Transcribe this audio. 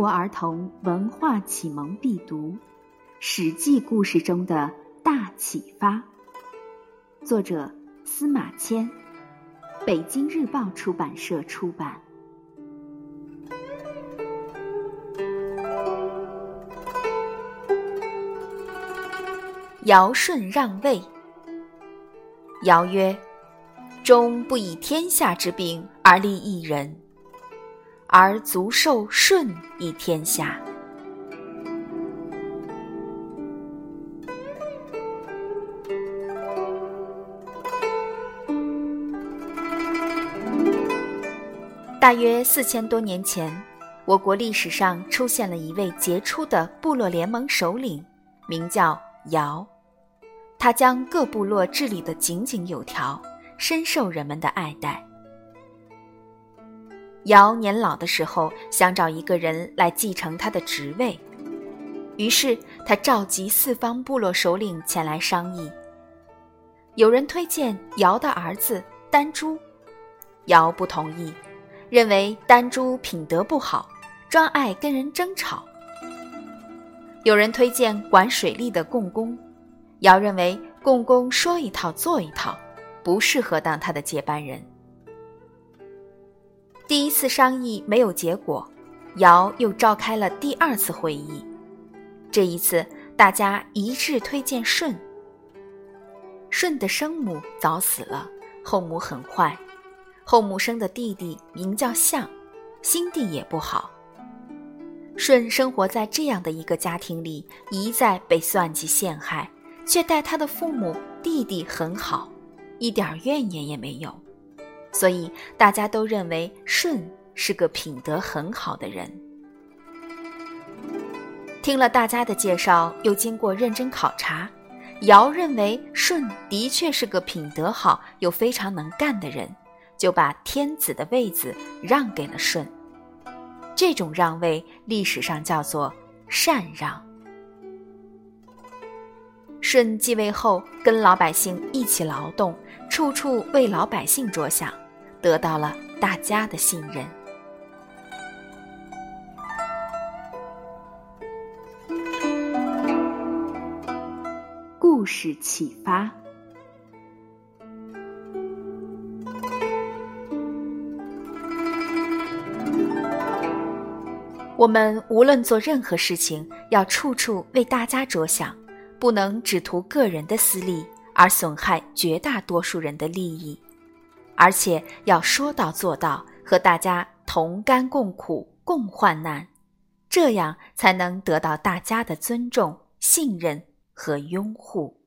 国儿童文化启蒙必读《史记》故事中的大启发，作者司马迁，北京日报出版社出版。尧舜让位。尧曰：终不以天下之病而立一人，而足受舜以天下。大约4000多年前，我国历史上出现了一位杰出的部落联盟首领，名叫尧。他将各部落治理得井井有条，深受人们的爱戴。尧年老的时候，想找一个人来继承他的职位，于是他召集4方部落首领前来商议。有人推荐尧的儿子丹朱，尧不同意，认为丹朱品德不好，专爱跟人争吵。有人推荐管水利的共工，尧认为共工说一套做一套，不适合当他的接班人。第一次商议没有结果，尧又召开了第2次会议。这一次大家一致推荐舜。舜的生母早死了，后母很坏，后母生的弟弟名叫象，心地也不好。舜生活在这样的一个家庭里，一再被算计陷害，却待他的父母弟弟很好，一点怨言也没有，所以大家都认为舜是个品德很好的人。听了大家的介绍，又经过认真考察，尧认为舜的确是个品德好又非常能干的人，就把天子的位子让给了舜。这种让位历史上叫做禅让。舜继位后，跟老百姓一起劳动，处处为老百姓着想，得到了大家的信任。故事启发。我们无论做任何事情，要处处为大家着想，不能只图个人的私利，而损害绝大多数人的利益，而且要说到做到，和大家同甘共苦，共患难，这样才能得到大家的尊重、信任和拥护。